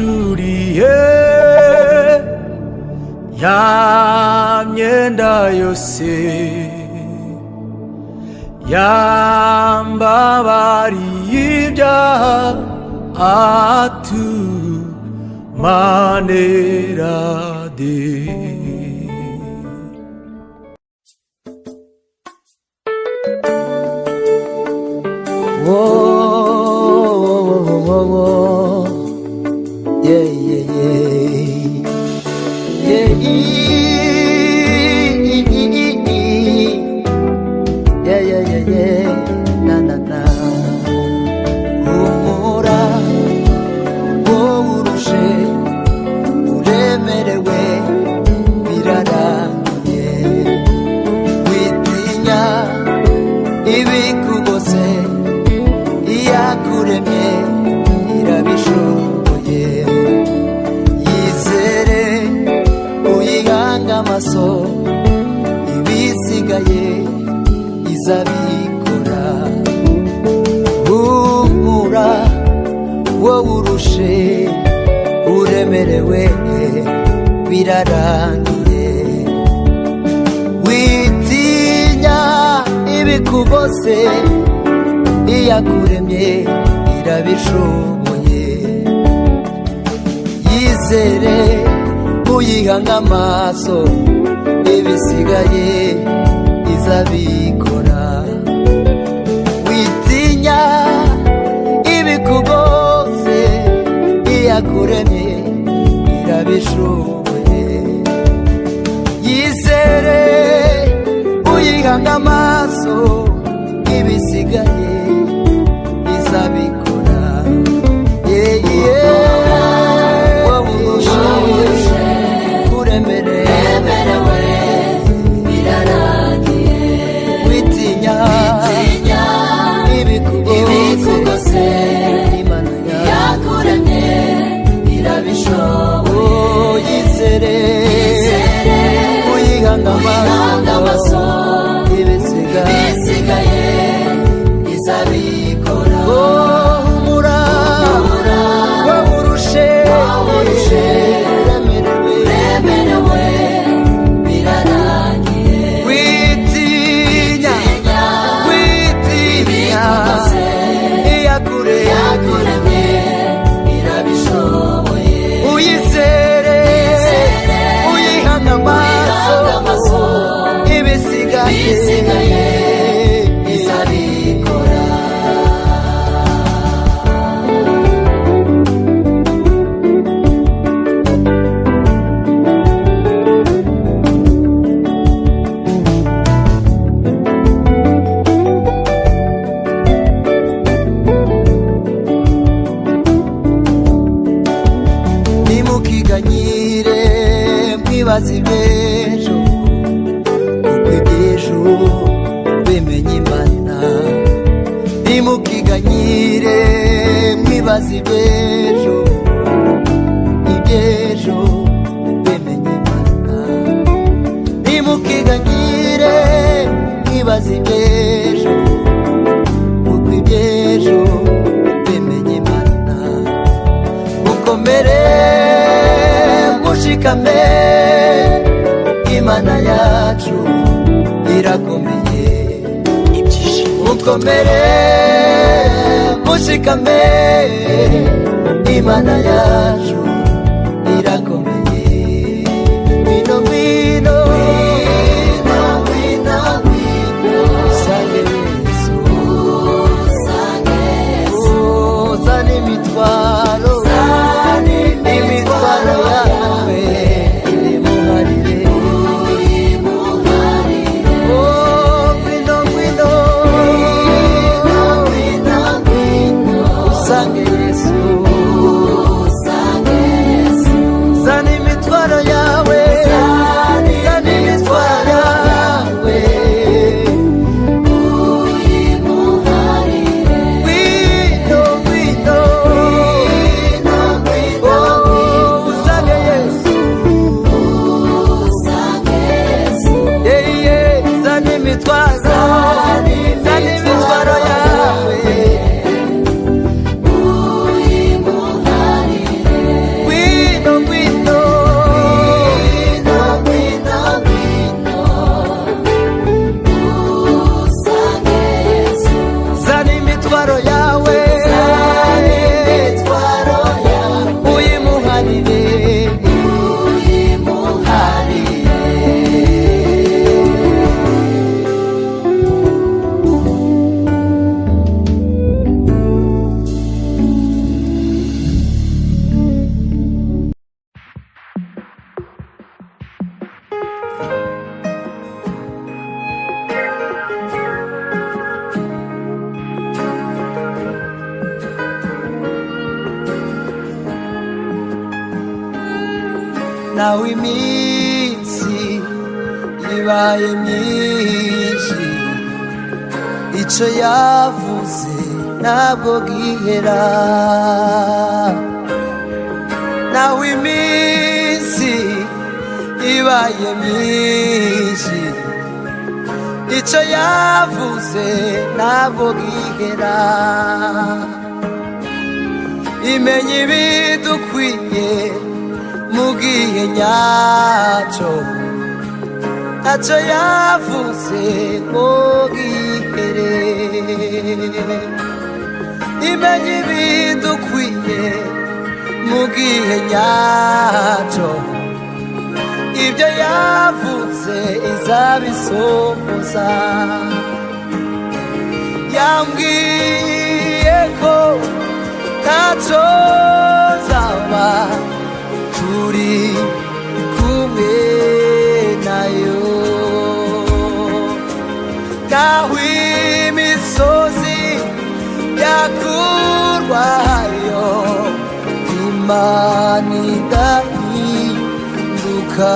Yishuriye ya myenda yose yambabariye ibyaha atumanerade. Whoa, whoa, whoa, whoa, yeah, yeah, yeah, yeah, yeah, yeah, yeah, yeah, na na na. Humura, wourushe, uremerewe, birarangiye, witinya, ibikugose. Irabishoboye yizere uyihanga amaso ibisigaye izabikora humura wowe urushe uremerewe birarangiye witinya ibikubose iyakuremye irabishoboye yizere uyihanga amaso ibisigaye izabikora witinya ibikubose iyakuremye irabishoboye yizere uyihanga amaso ibisigaye izabikora yeah yeah wawurushe uremerewe birarangiye witinya ibikugose imana yakuranye irabishoboye yizere uyihanga amaso ibisigaye izabikora humura wawurushe uremerewe birarangiye witinya iyakuremye irabishoboye uyizere uyihanga amaso ibisigaye zibejo ukwigejo bemenye imana nimukiganyire mwibazibejo igejo bemenye imana nimukiganyire mwibazibejo ukwigejo bemenye imana ukomere mushikame imana yacu irakomeye mukomere mushikame imana yacu irakomeye wino sangeso sani mitwaro Sangeso nawe iminsi ibaye myinshi icyo yavuze ntabwo gihera nawe iminsi ibaye myinshi icyo yavuze ntabwo gihera imenye ibidukwiye mugiye nyacho acho yavuze mugihere imenye ibidukwiye mugiye nyacho ibyo yavuze izabisohoza yambwiye ko tacho zaba Turi kumwe nayo Kawi misozi yakurwayo Imani dahinduka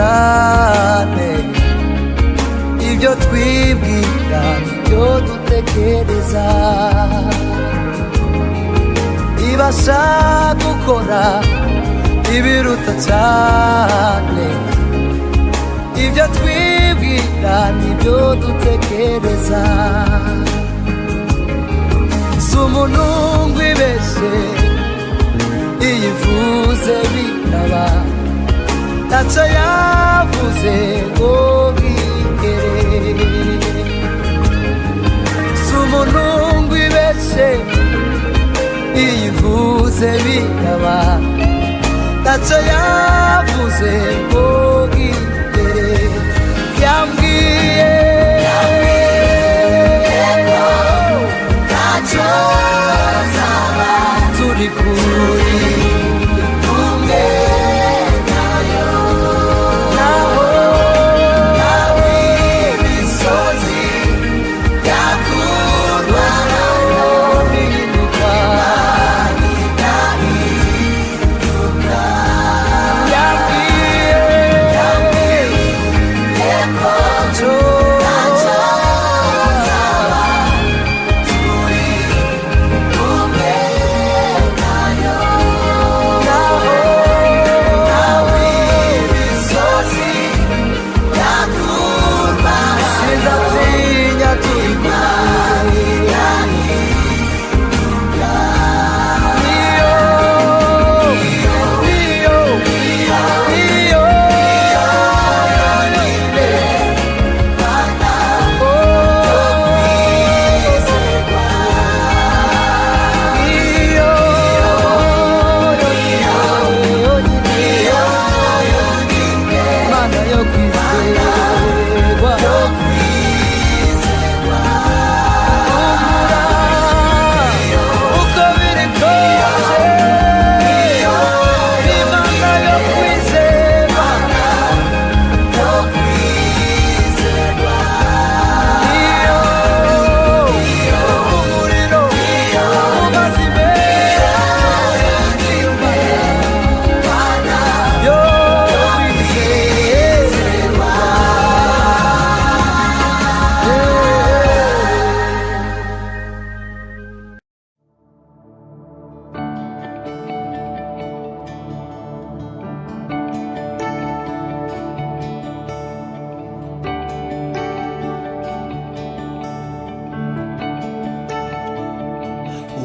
Tane ibyo twibwira ibyo dutekereza ibasha gukora ibiruta cyane ibyo twibwira ibyo dutekereza sumuntu ngwibeshe iyivuze bitaba Tacho yavuze ngogikere Sumuntu ngwibeshe iyivuze bikaba Tacho yavuze ngogikere Yambwiye Tacho zaba turi kuri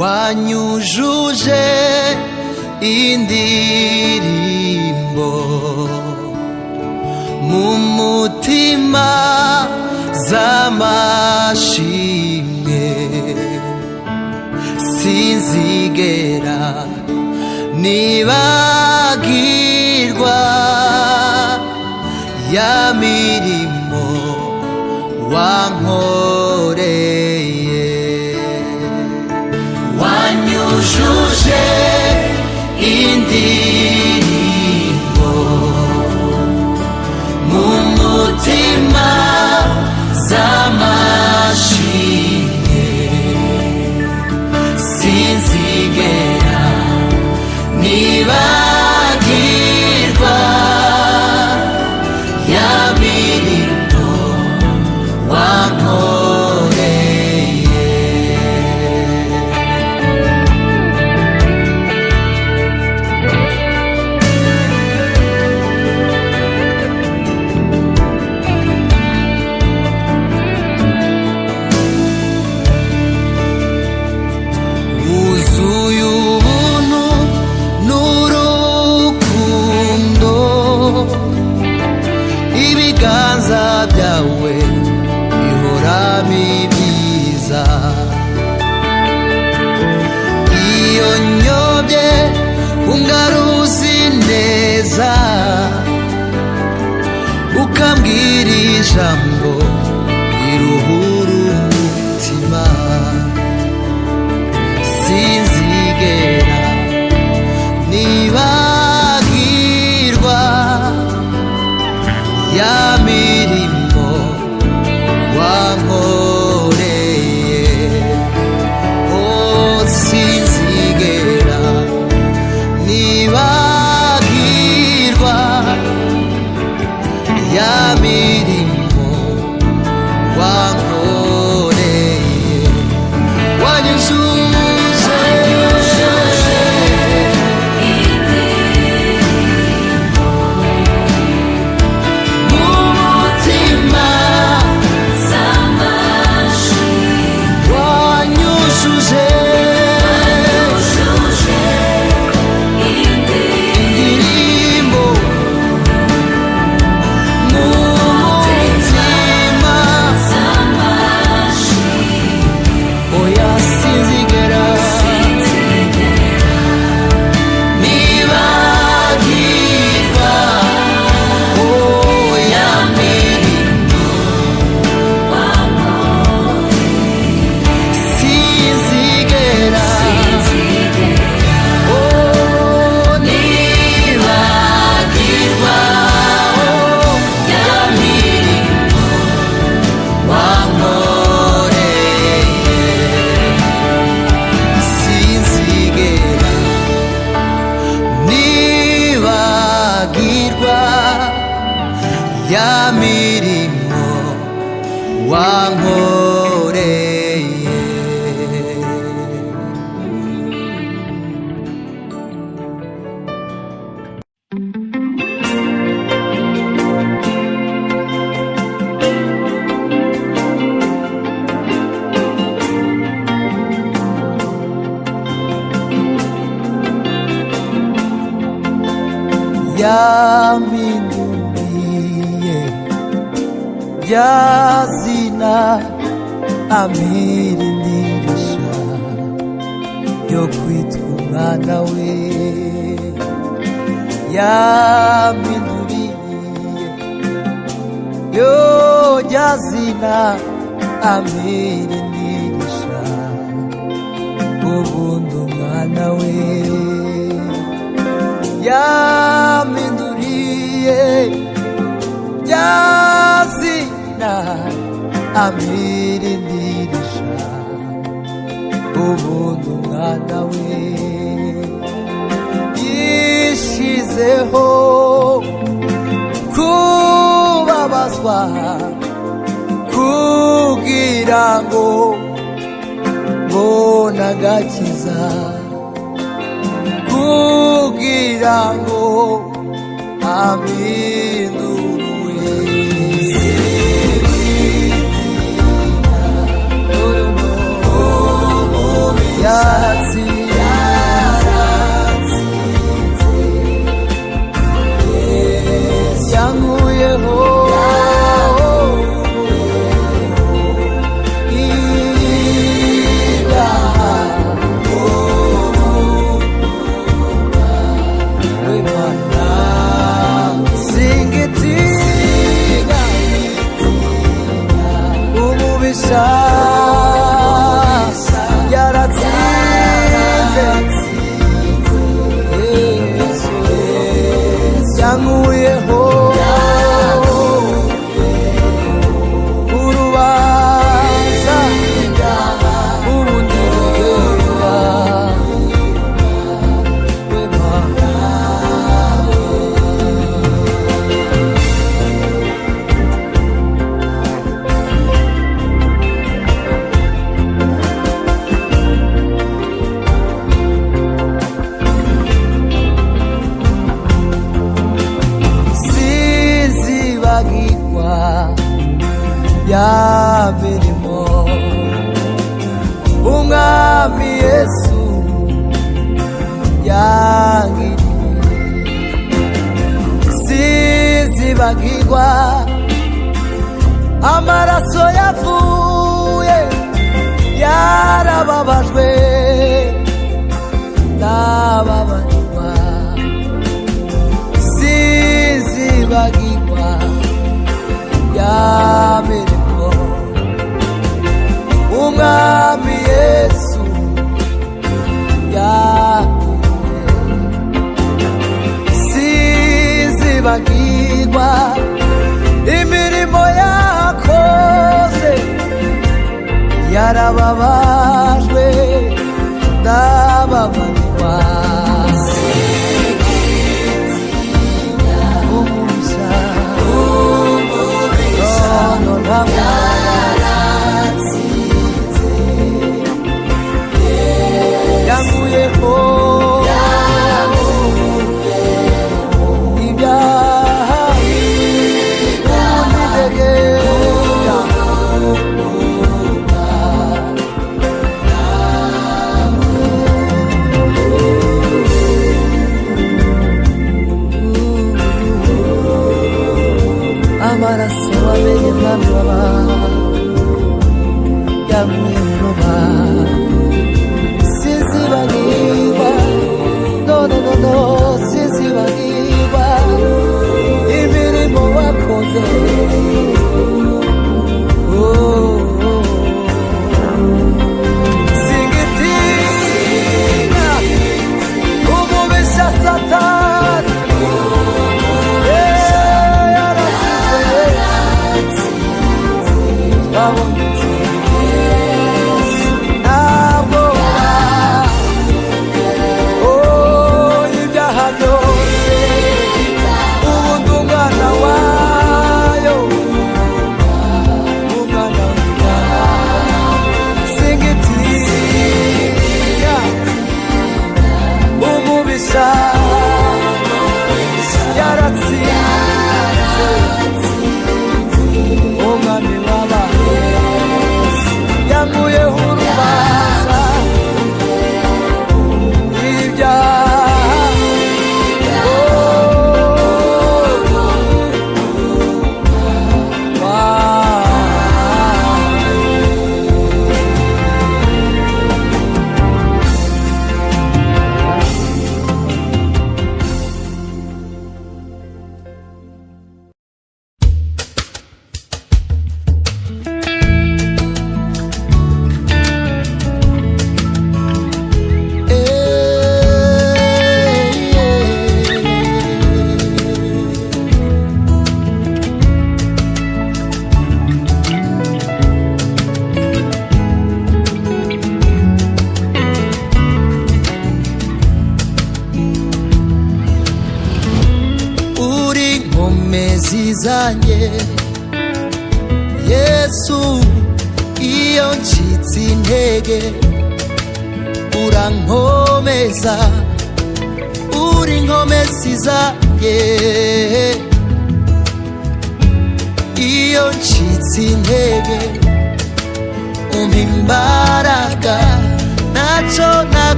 Wanyujuje indirimbo ngo mumutima zamashimwe sinzigera nibagirwa ya mirimo wankoreye wanyujuje indirimbo mu mutima z'amashimwe sinzigera nibagirwa ya mirimo wankoreye. Jambo iruhuru mutima sinzigera nibagirwa ya mirimo wankoreye oh sinzigera nibagirwa ya mirimo nzibagirwa amaraso yavuye yarababajwe ndababajwa sinzibagirwa yamereko umwami Yesu ya bagigwa imirimo yakoze yarababajwe ndababajwa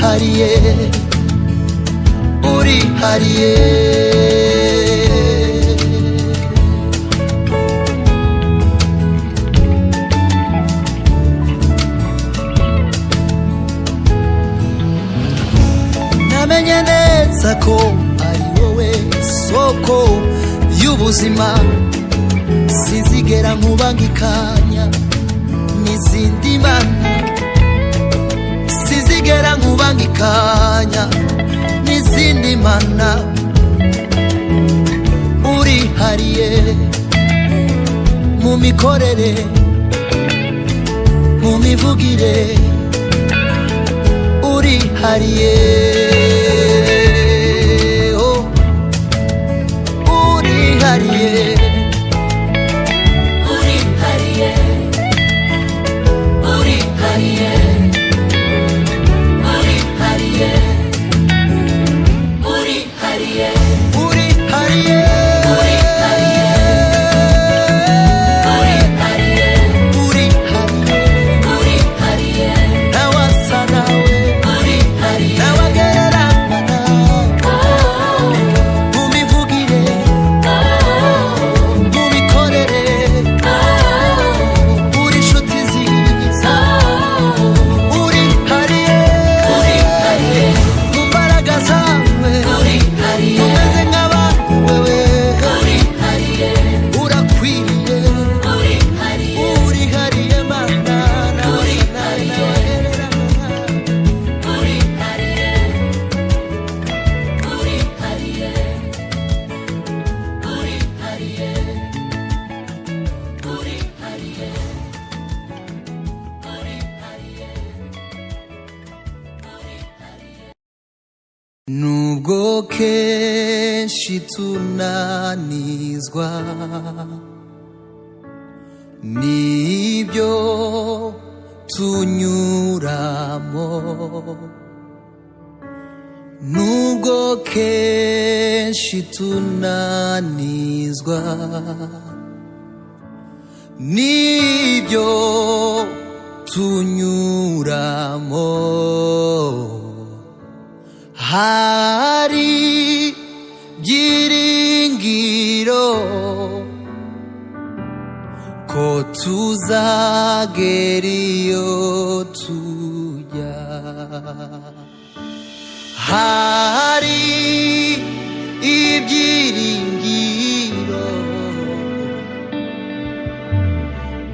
hariye, uri hariye. Namenye neza ko ari wowe soko y'ubuzima, sinzigera nkubangikanya n'izindi mana. Sinzigera nkubangikanya n'izindi mana. Uri hariye mu mikorere, mu mivugire, uri hariye. Nubwo kenshi tunanizwa nibyo tunyuramo, nubwo kenshi tunanizwa nibyo tunyuramo, hari giringiro ko tuzageriyo tujya, hari ibyiringiro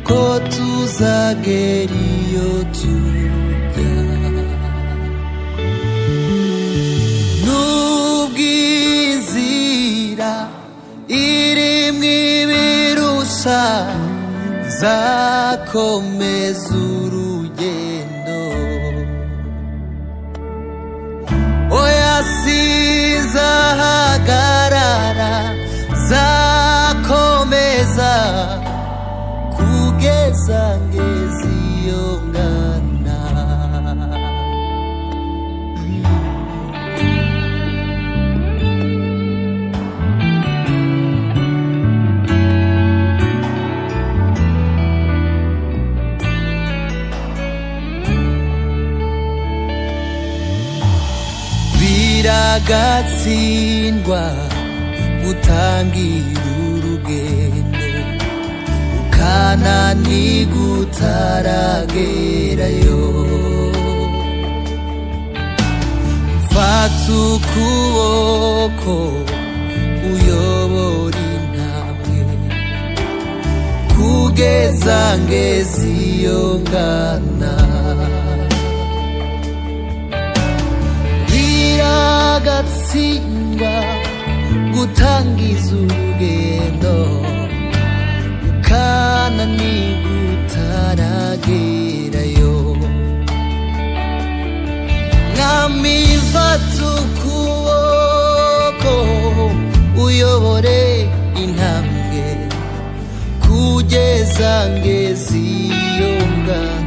ko tuzageriyo tujya. Zakomeza urugendo, oya sizahagarara, zakomeza kugeza ngeze iyo ngana. Gatsindwa gutangira urugendo, ukanani gutaragerayo, mfata ukuboko uyobora intambwe kugeza ngeze iyo ngana. Gatsindwa gutangiza urugendo, ukanani gutaragerayo, nami mfata ukuboko uyobore intambwe kugeza ngeze iyo ngana.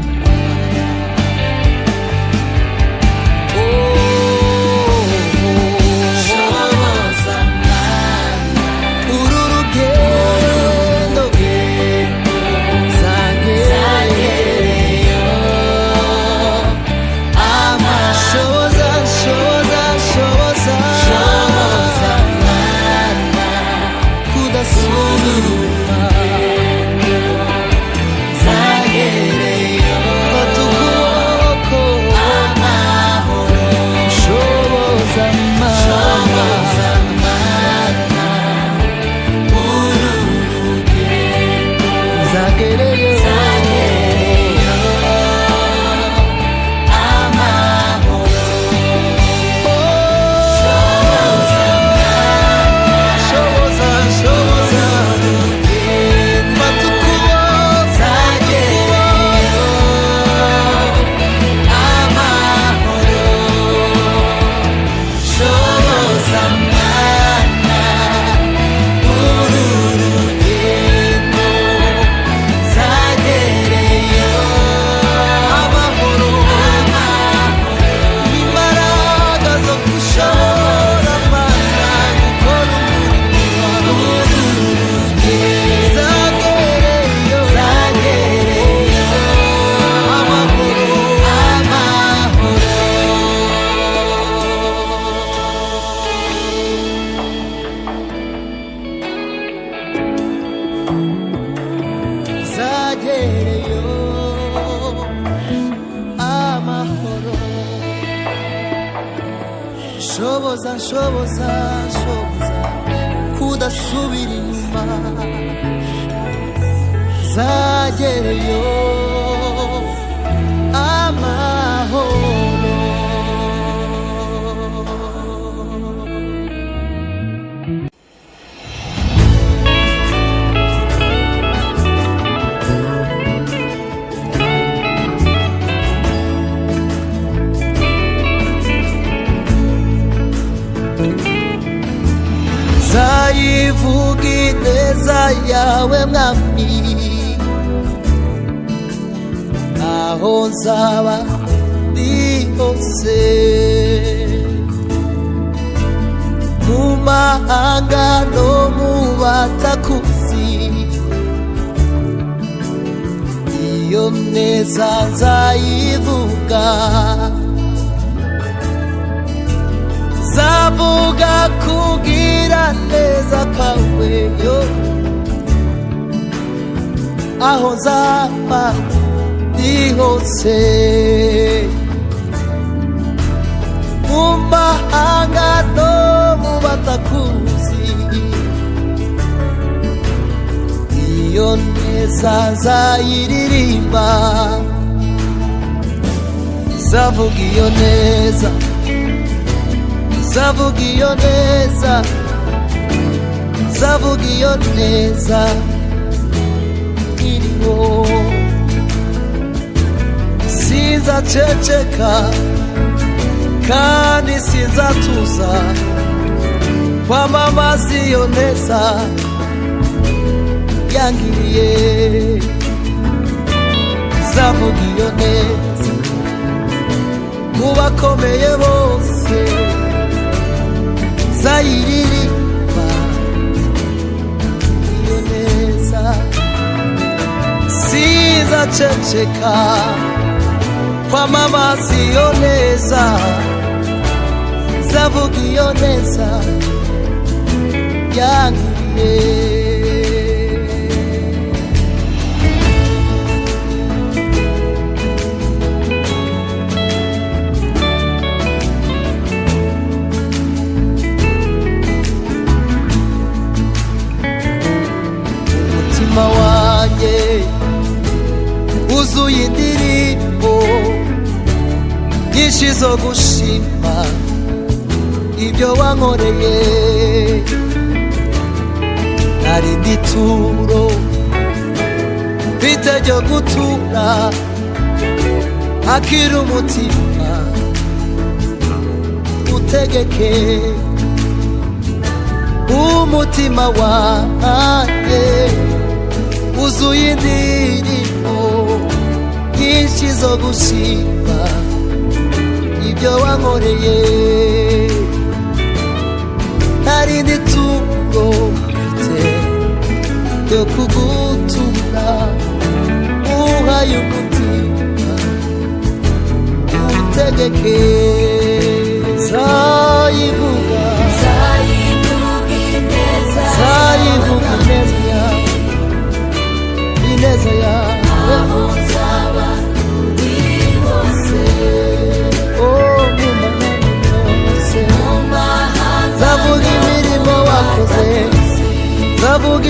Shows Zavuga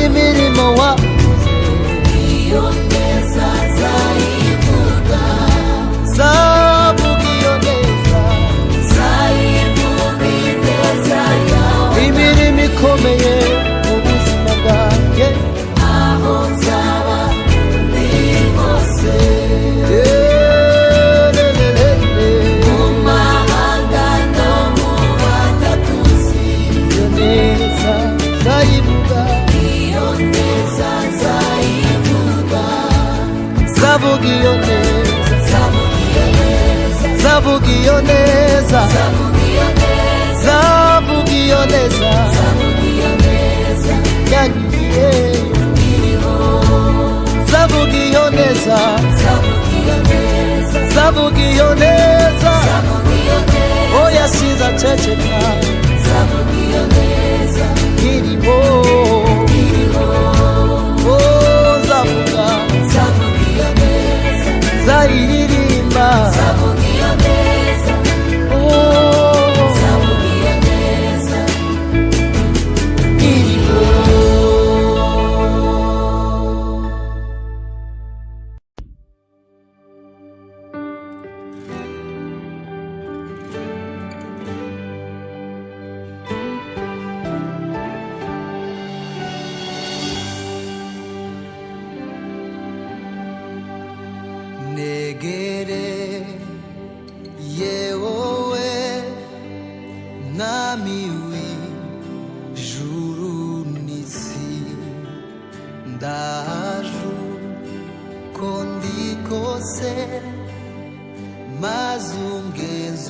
imirimo wakoze. That's who gets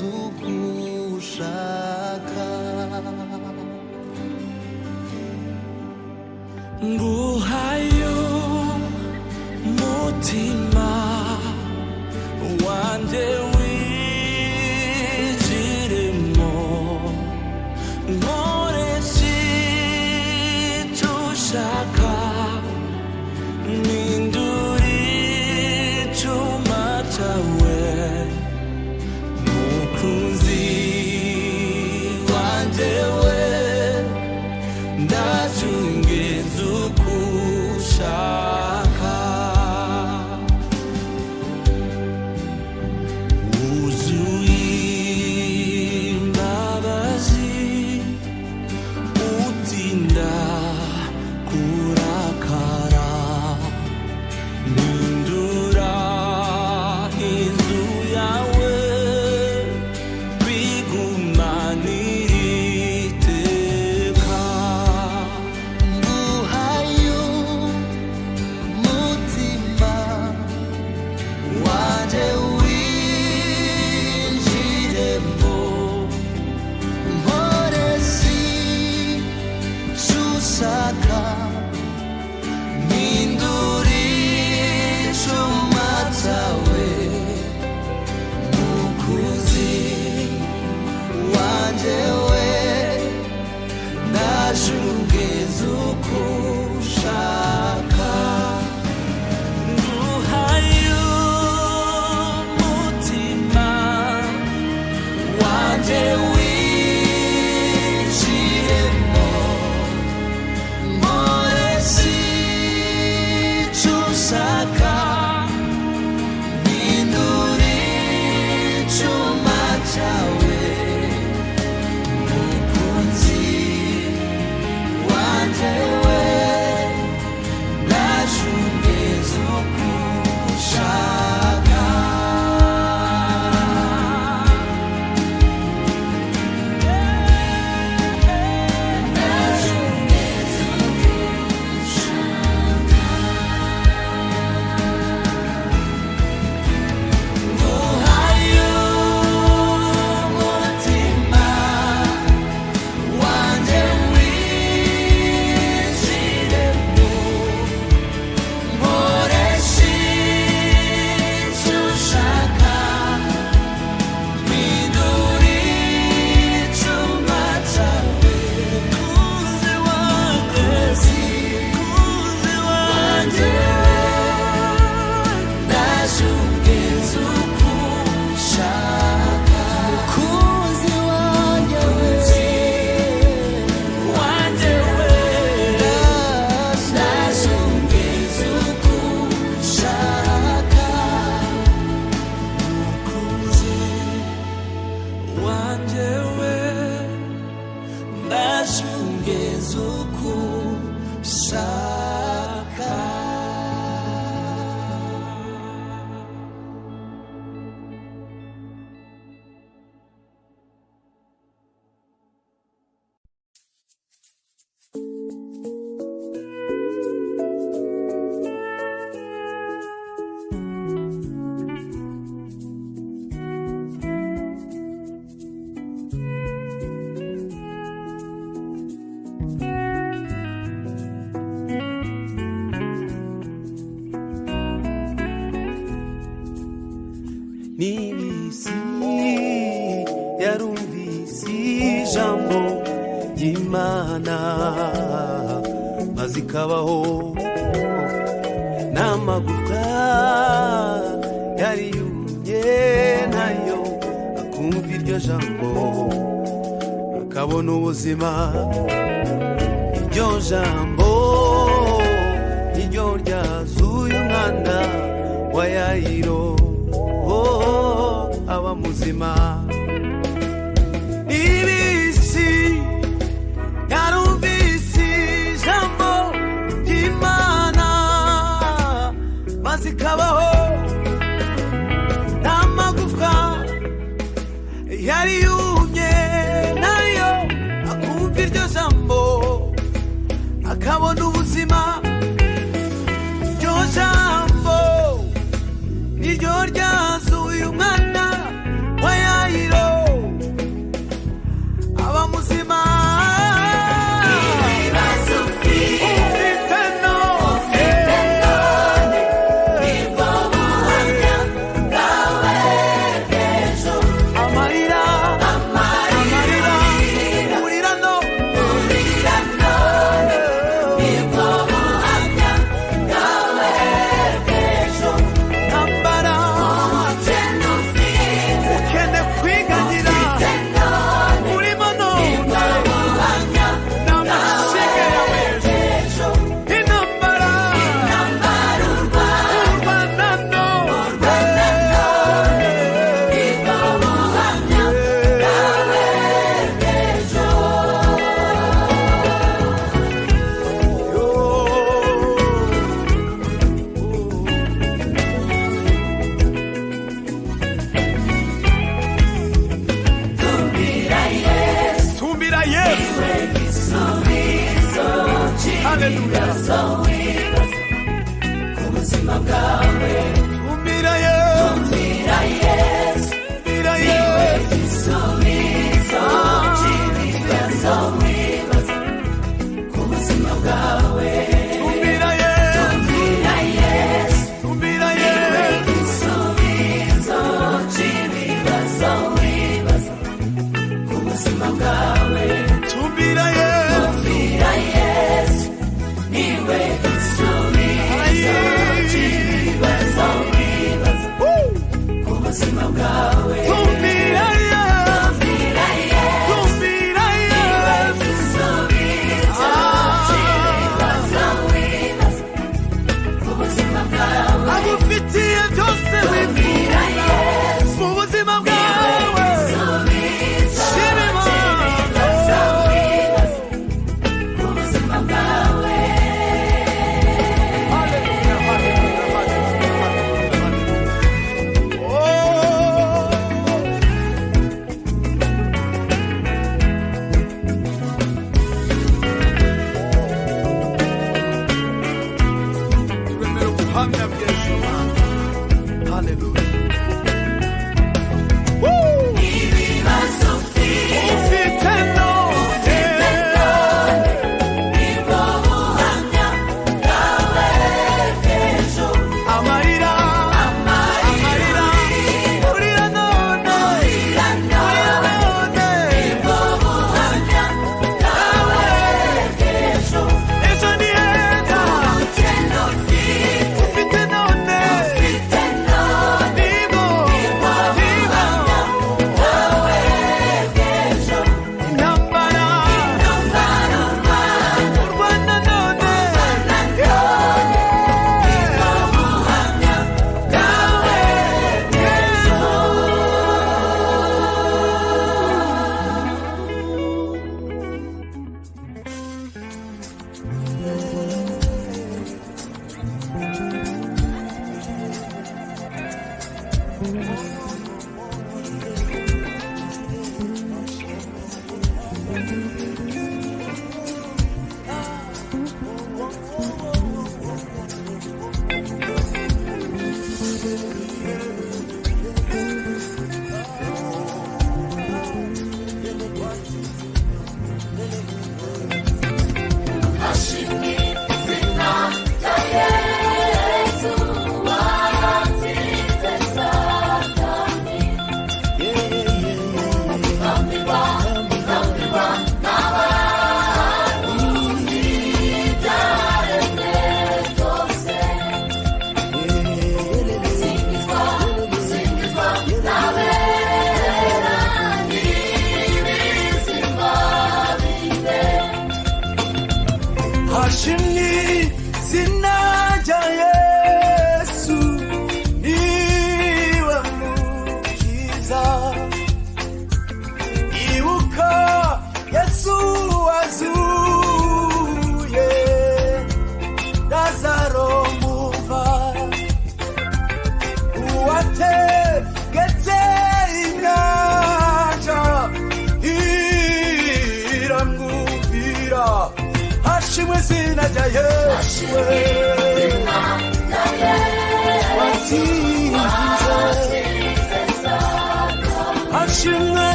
jambo y'Imana mazikabaho n'amagufwa yari yumye nayo akumva iryo jambo akabona ubuzima iryo jambo iryo ryazuye umwana wa Yairo aba muzima kabaho namagufwa yari yumye nayo akumva iryo jambo akabona ubuzima iryo jambo niryo ryasuye umwana wa Yairo aba muzima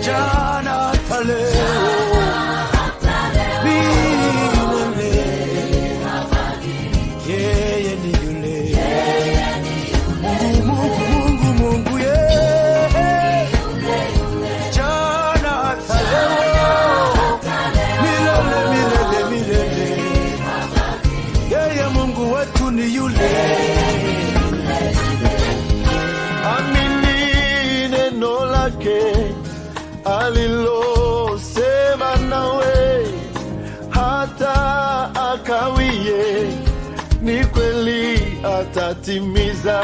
Jana Tale. atatimiza,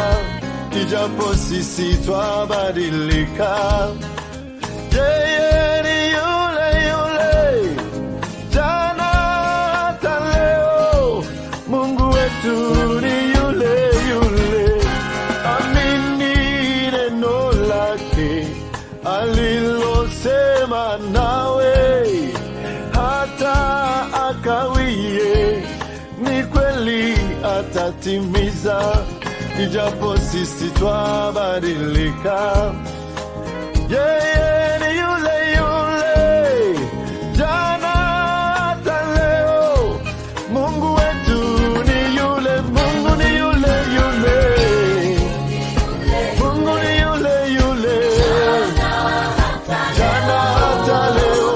ijapo sisi twabadilika. Yeye ni yule yule, jana hata leo, Mungu wetu ni yule yule. Amini neno lake, alilosema nawe, hata akawie, ni kweli atatimiza. Ijapo sisi twabadilika. Yeye ni yule yule, jana hata leo, Mungu wetu ni yule. Mungu ni yule yule, Mungu ni yule yule, jana hata leo.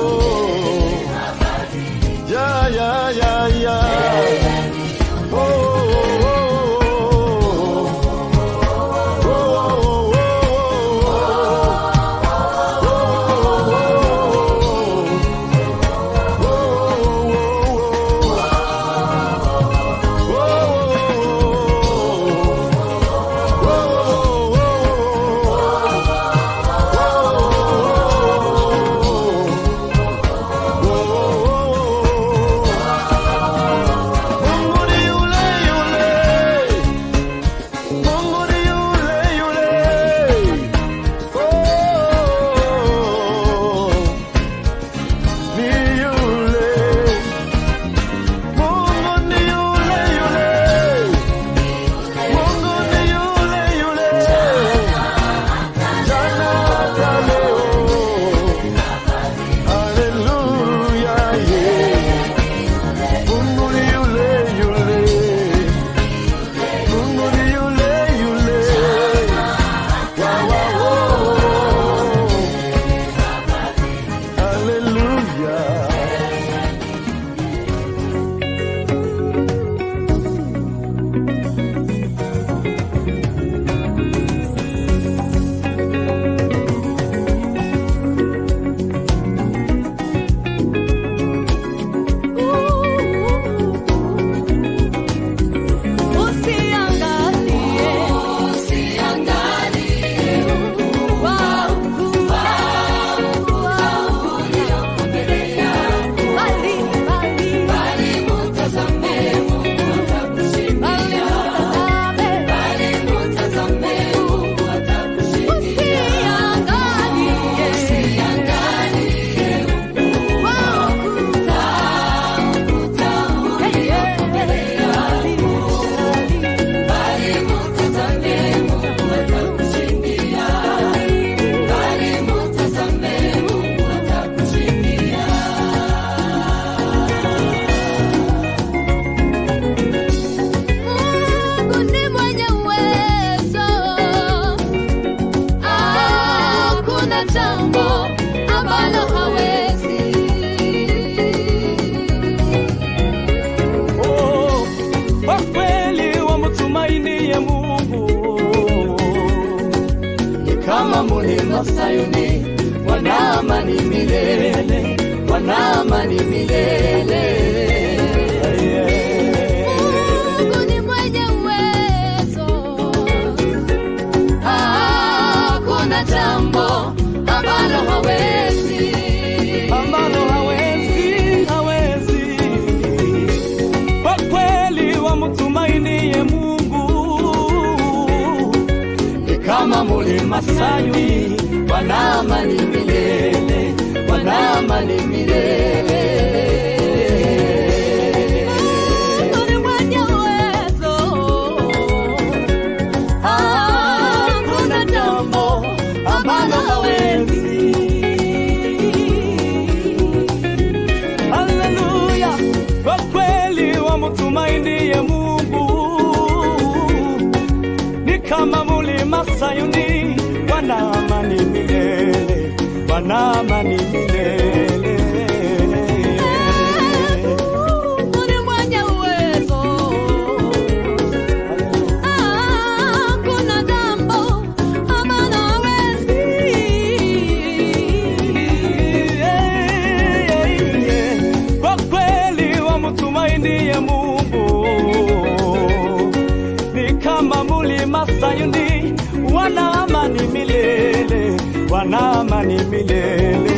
Ya ya ya ya. wana amani milele, wana amani milele.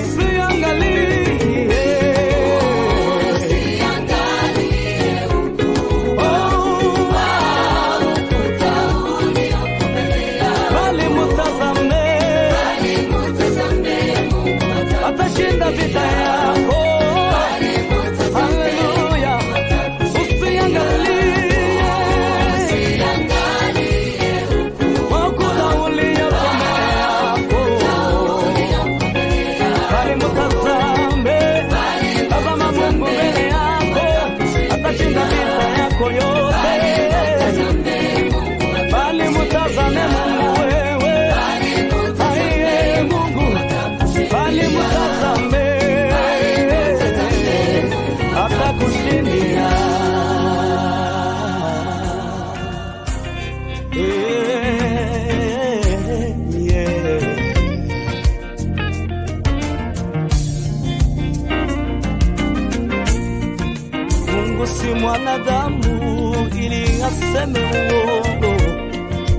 Seme uongo,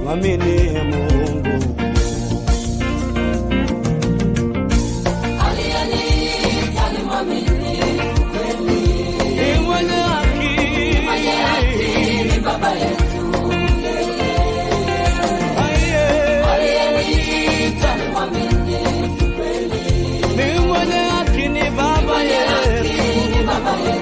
mwamini ya Mungu. Alianita ni mwaminifu kweli, ni mwenye haki ni baba yetu yeye. Alianita ni mwaminifu kweli, ni mwenye haki ni baba yetu.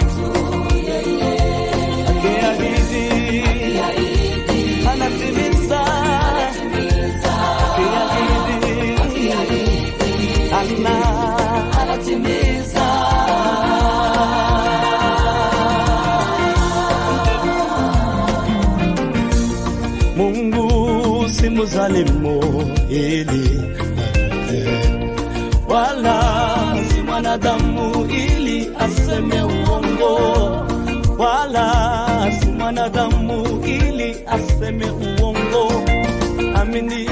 Mungu si mzalimu ili wala si mwanadamu ili aseme uongo, wala si mwanadamu ili aseme uongo. Amini,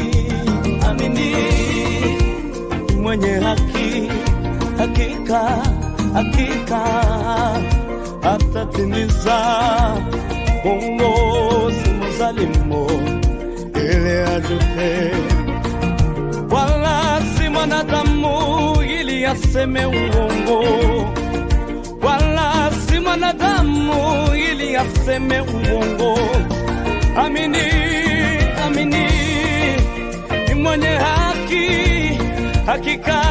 amini, mwenye haki hakika, hakika atatimiza. Mungu si mzalimu ili ajute, wala si mwanadamu ili aseme uongo, wala si mwanadamu ili aseme uongo. Amini, amini, mwenye haki hakika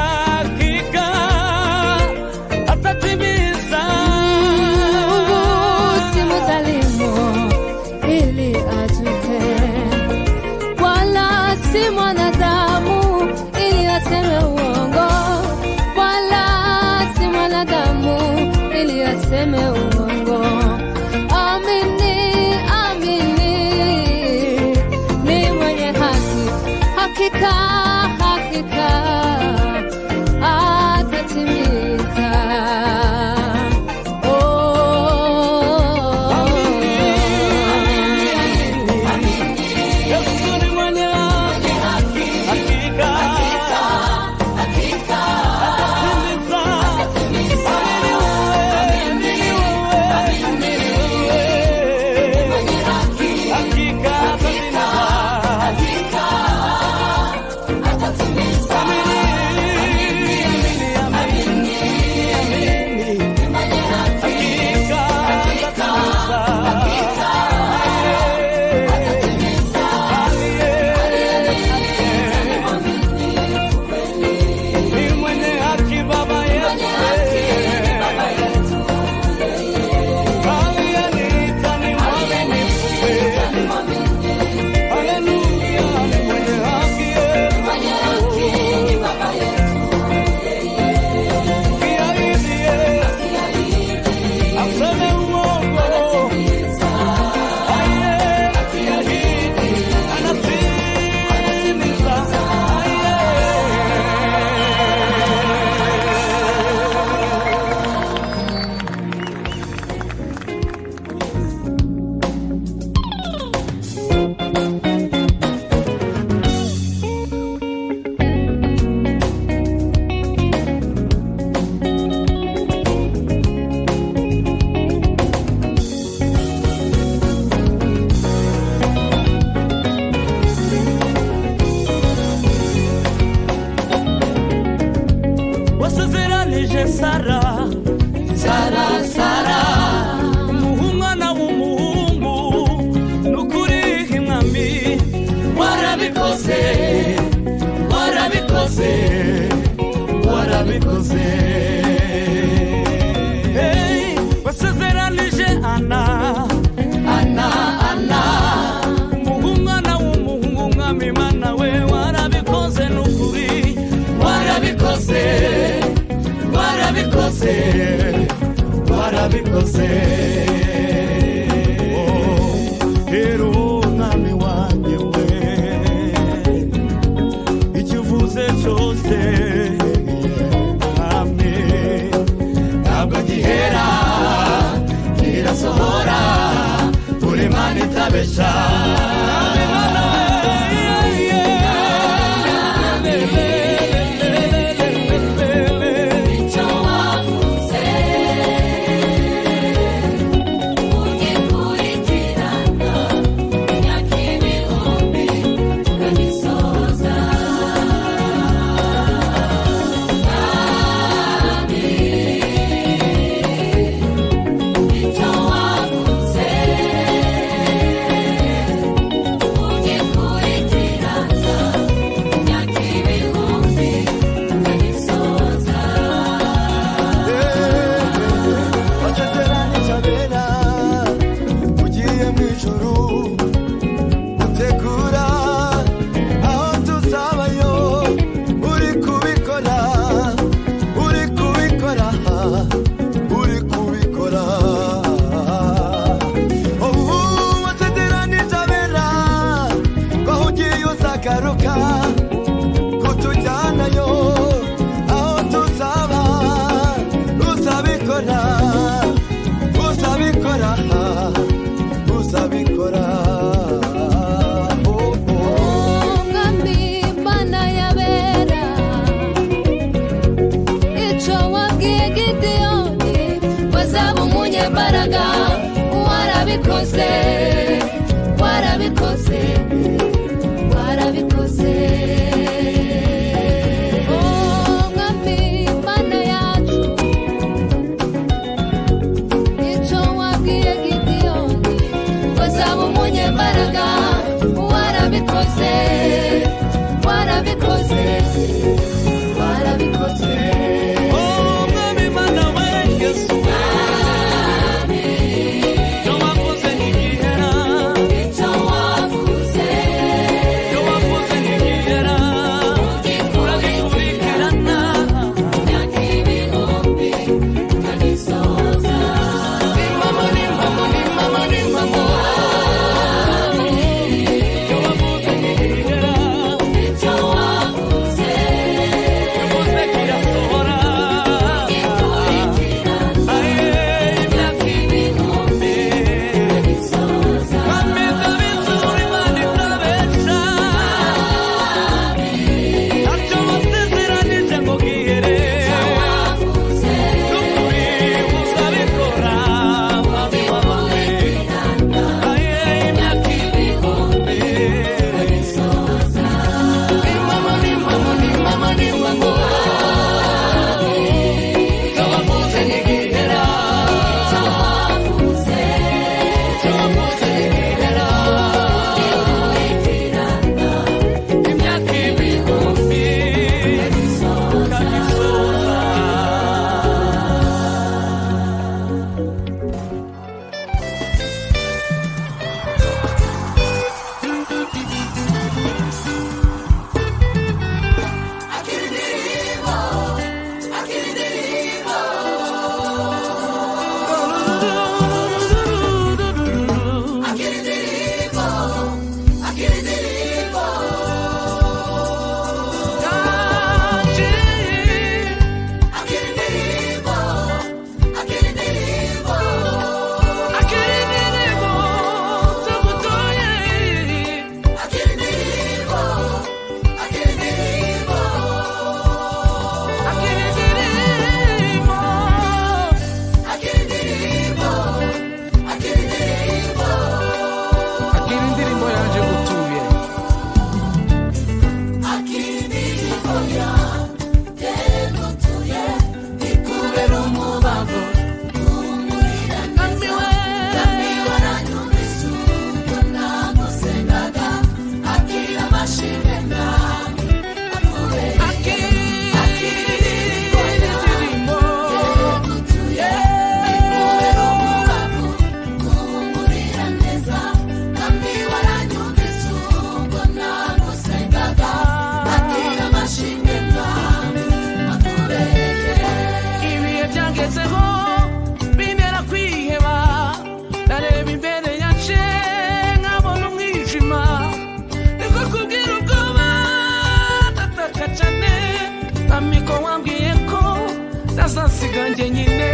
bwanjye nyine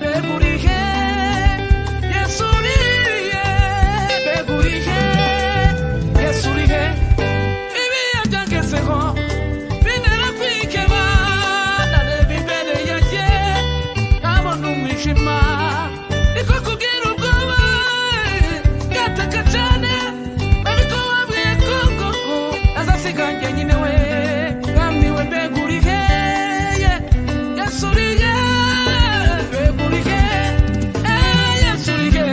begurihe Yesu uriye begurihe Yesu urihe ibi yagezeho bimera kwikeba nane bibere yaje ntabona umwijima niko kubwira ubwoba gataka cyane ariko wabwiye koko azasiganjye nyine we ngamiwe begurihe Surige, begurige, eye surige,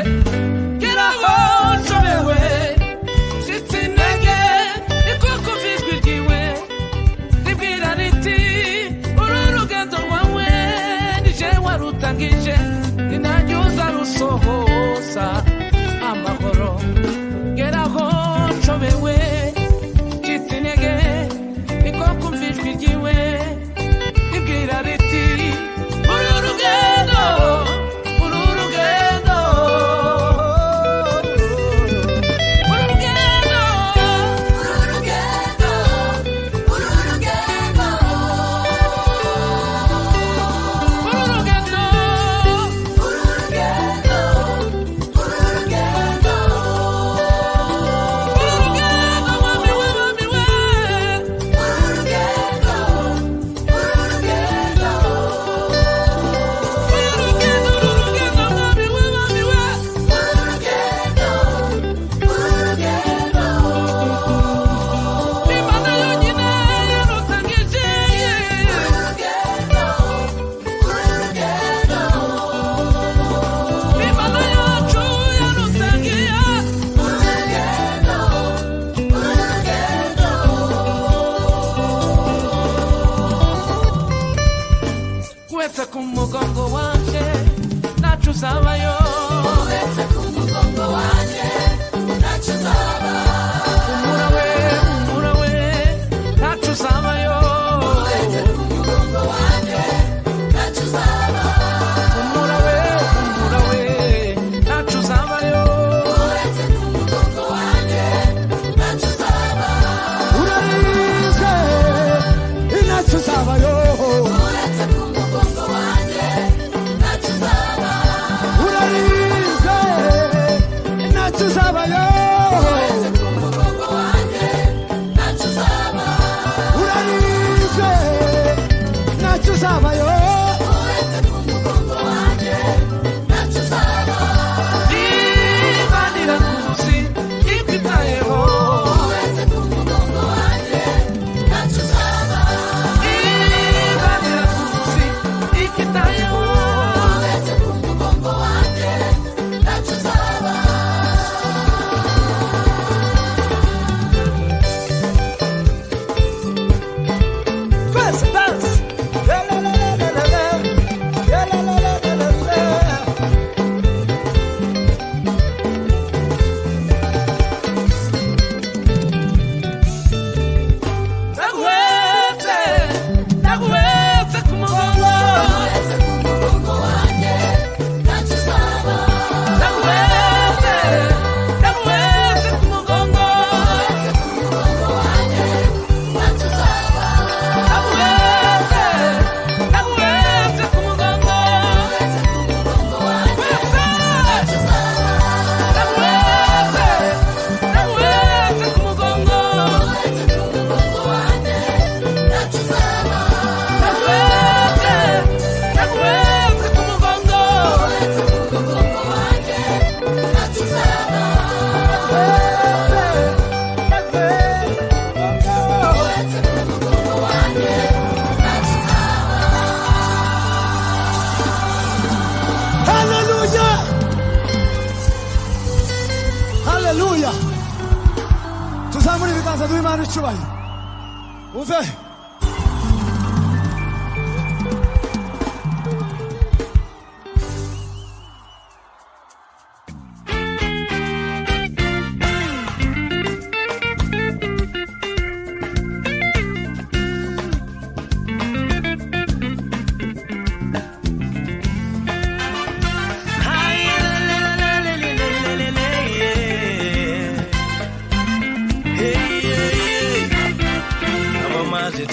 kera hochobewe, sitinenge, ikoko vizwiwe, nibiraniti, ururugendo wawe, nije warutangije, ninanyuza rusohoza, amahoro, kera hochobewe, sitinenge, ikoko vizwiwe, nibiraniti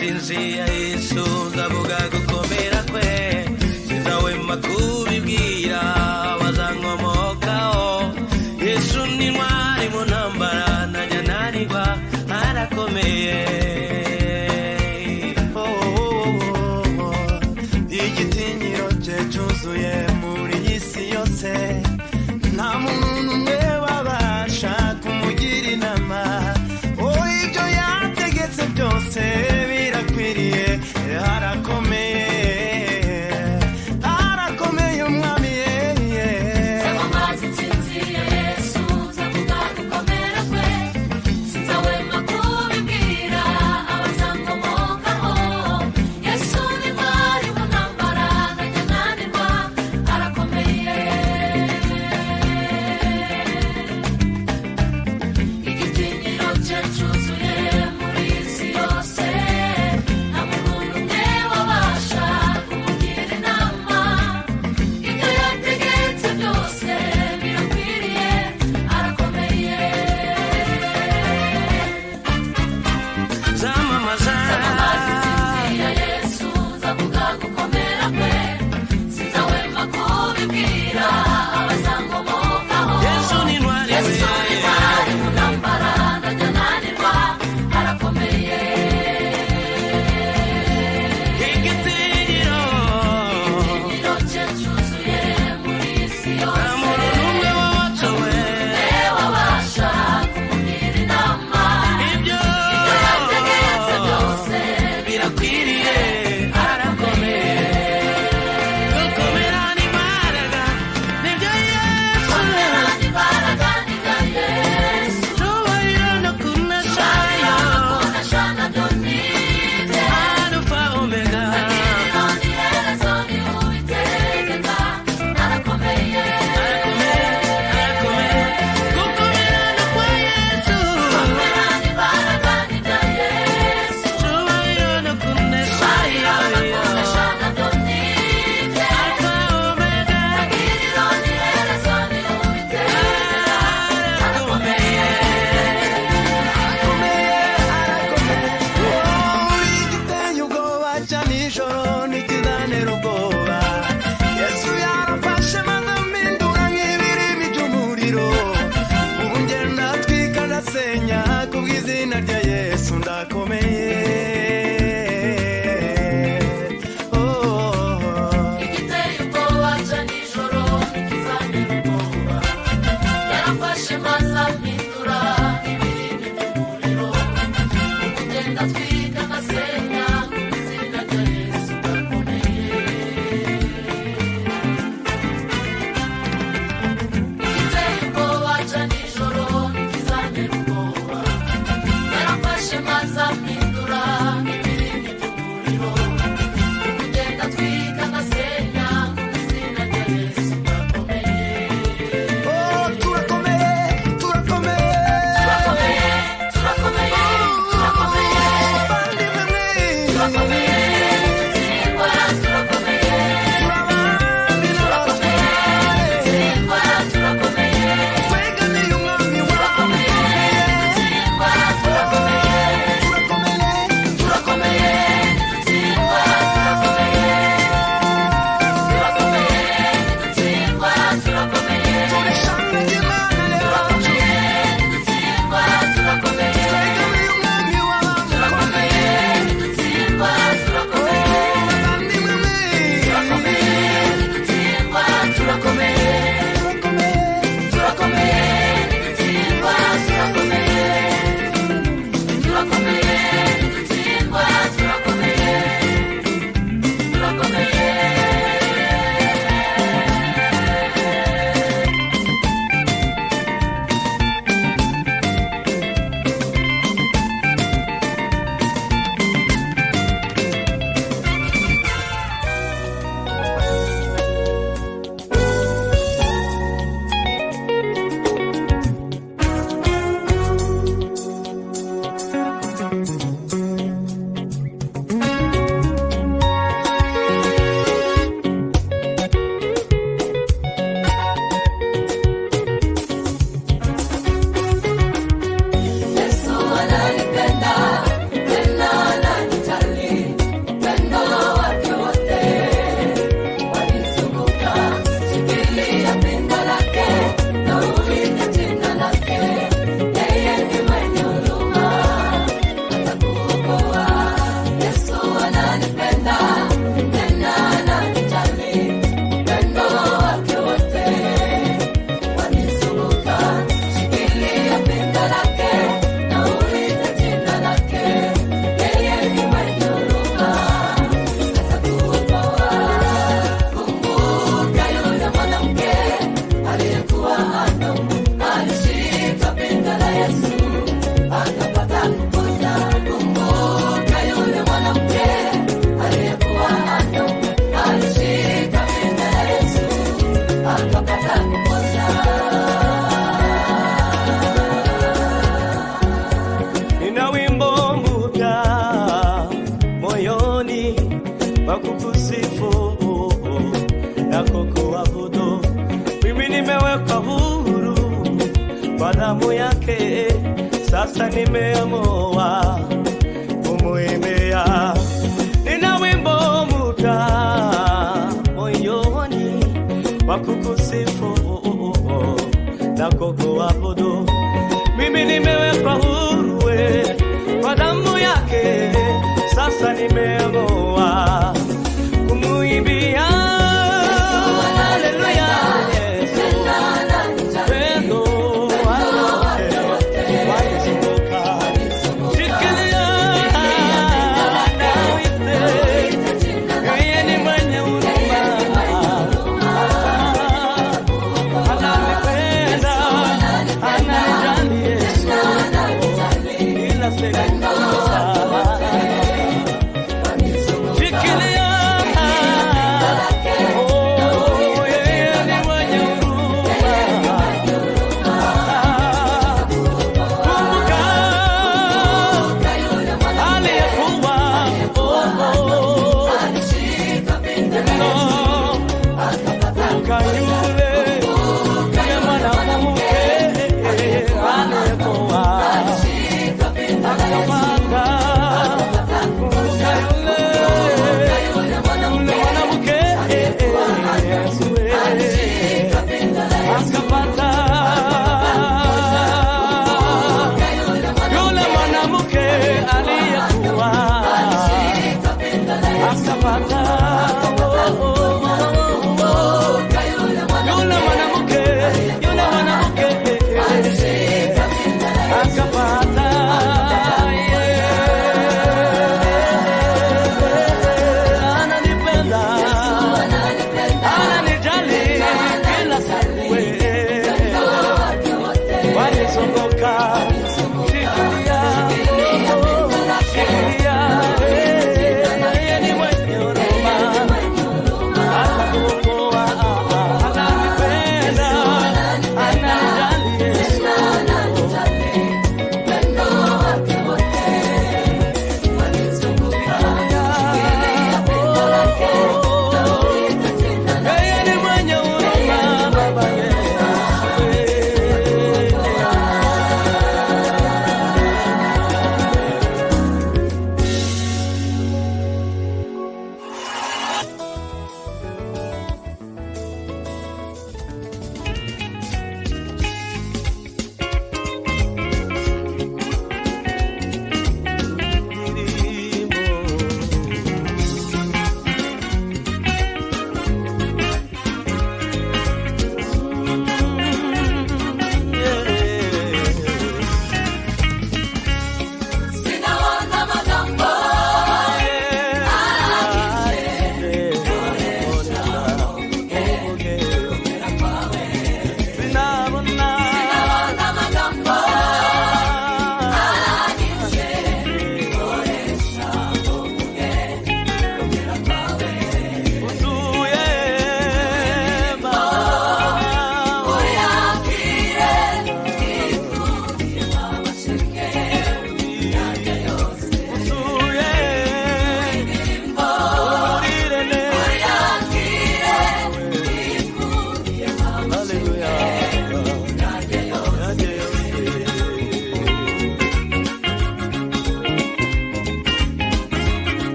Tinzi a isso, da buga go comer a coisa. hapa huru kwa damu yake, sasa nimeamua kumuimea. Nina wimbo muda moyoni wa kukusifu na kukuabudu. Mimi nimewekwa huru kwa damu yake, sasa nimeamua kumuimbia.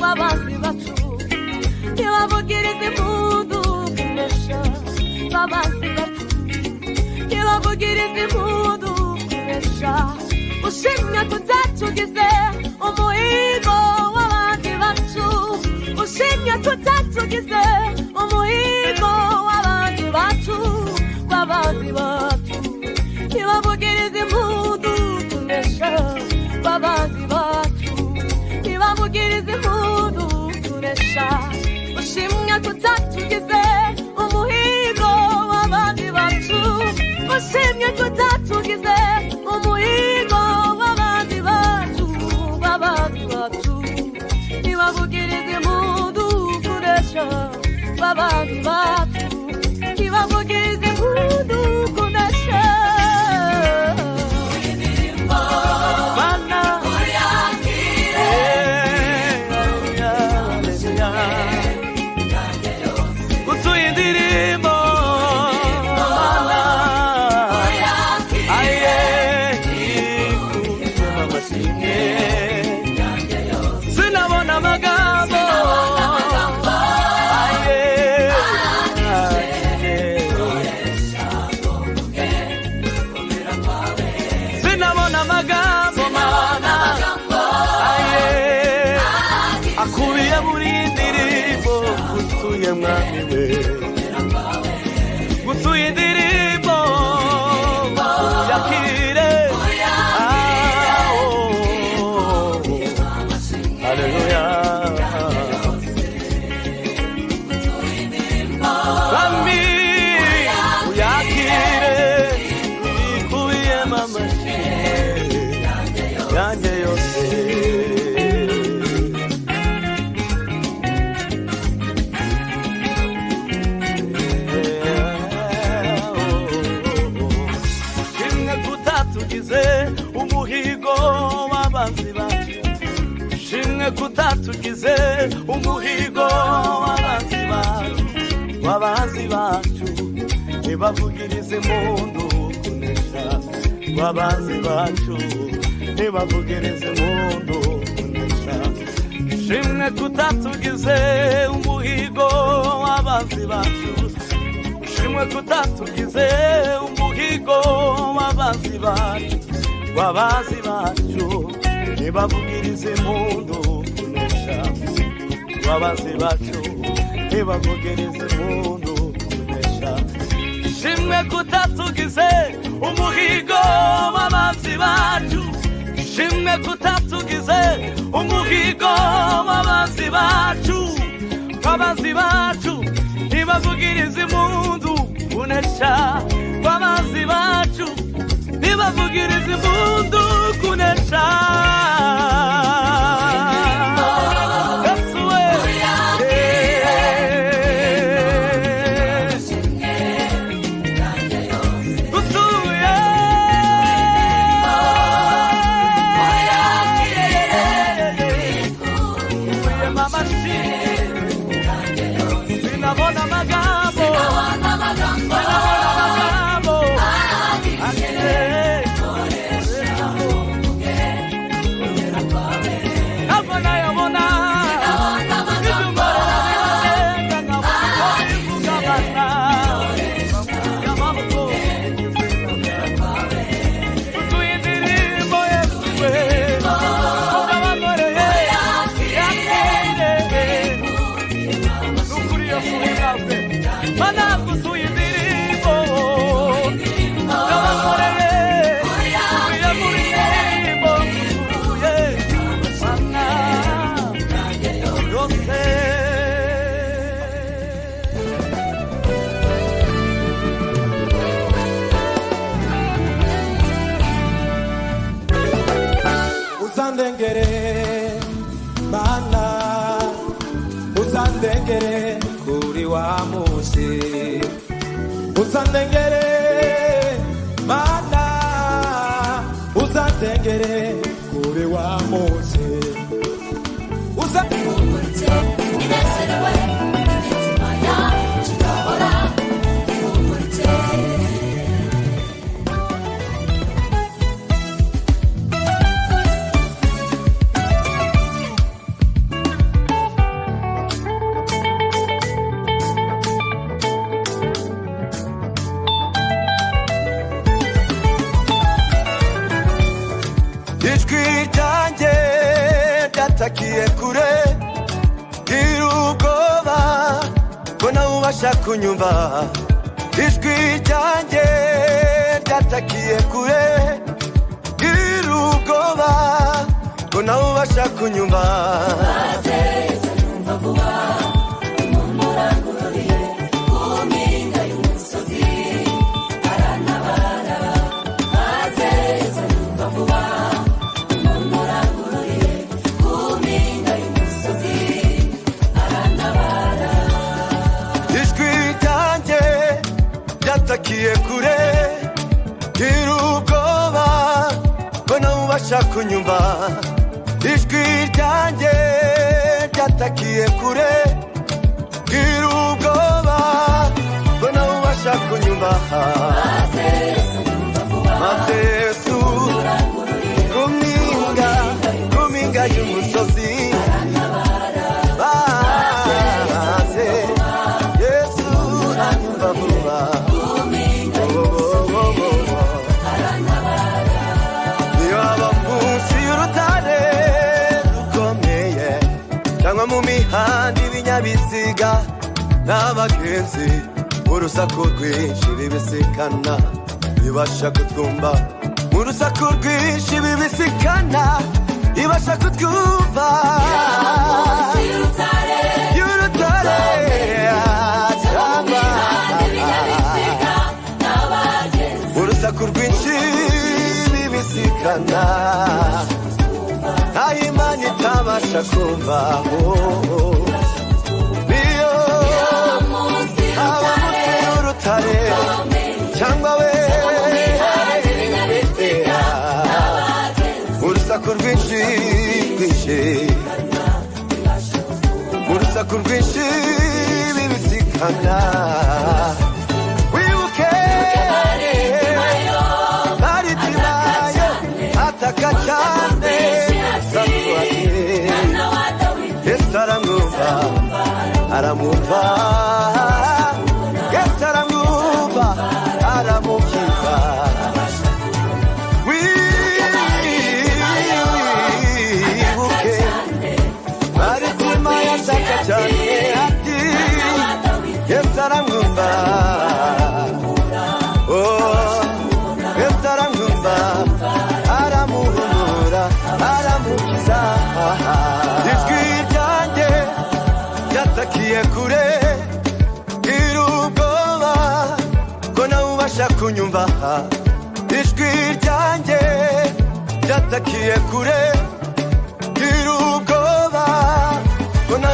Baba, Baba, Baba, Baba, Baba, inzira shimwe kutatugize umuhigo wabanzi bacu nibavugirize mundu kunesha wabanzi bacu nibavugirize mundu kunesha shimwe kutatugize umuhigo wabanzi bacu shimwe kutatugize umuhigo wabanzi bacu wabanzi bacu nibavugirize mundu kunesha wabanzi bacu Eva kugereze mundo kunesha Shimwe kutatugize umuhigo wabanzi bacu Shimwe kutatugize umuhigo wabanzi bacu Wabanzi bacu Eva kugereze mundo kunesha Wabanzi bacu Eva kugereze mundo kunesha Uzandengere kuri wa musi Uzandengere mana Uzandengere kuri wa musi Uzandengere Kunyumba Iskwi chanje Tatakie kure Girugova Kuna uwasha kunyumba Mase Zanyumba kuwa Mumura kurulie Kuminga yumusozi Aranabara Mase Zanyumba kuwa Mumura kurulie Kuminga yumusozi Takie kure Girugova Kona uwasha kunyumba Ishkwi chanje Takie kure Girugova Kona uwasha kunyumba Matesu Matesu Kuminga Kuminga yumusozi Mumihandi binyabisiga nabagenzi urusako rwinshi bibisikana ibasha kutwumva urusako rwinshi bibisikana ibasha kutwumva yurutare atamba binyabisiga nabagenzi urusako rwinshi bibisikana Imani tabasha kumva oh Biyo abamusi urutare cyangwa we urusako rwinshi urusaku rwinshi bibisikana wibuke bari dimayo ataka cyane saramwumva aramwumva saramwumva aramukiza Kure irugoba kona ubasha kunyumva ishwi ryanjye yatakiye kure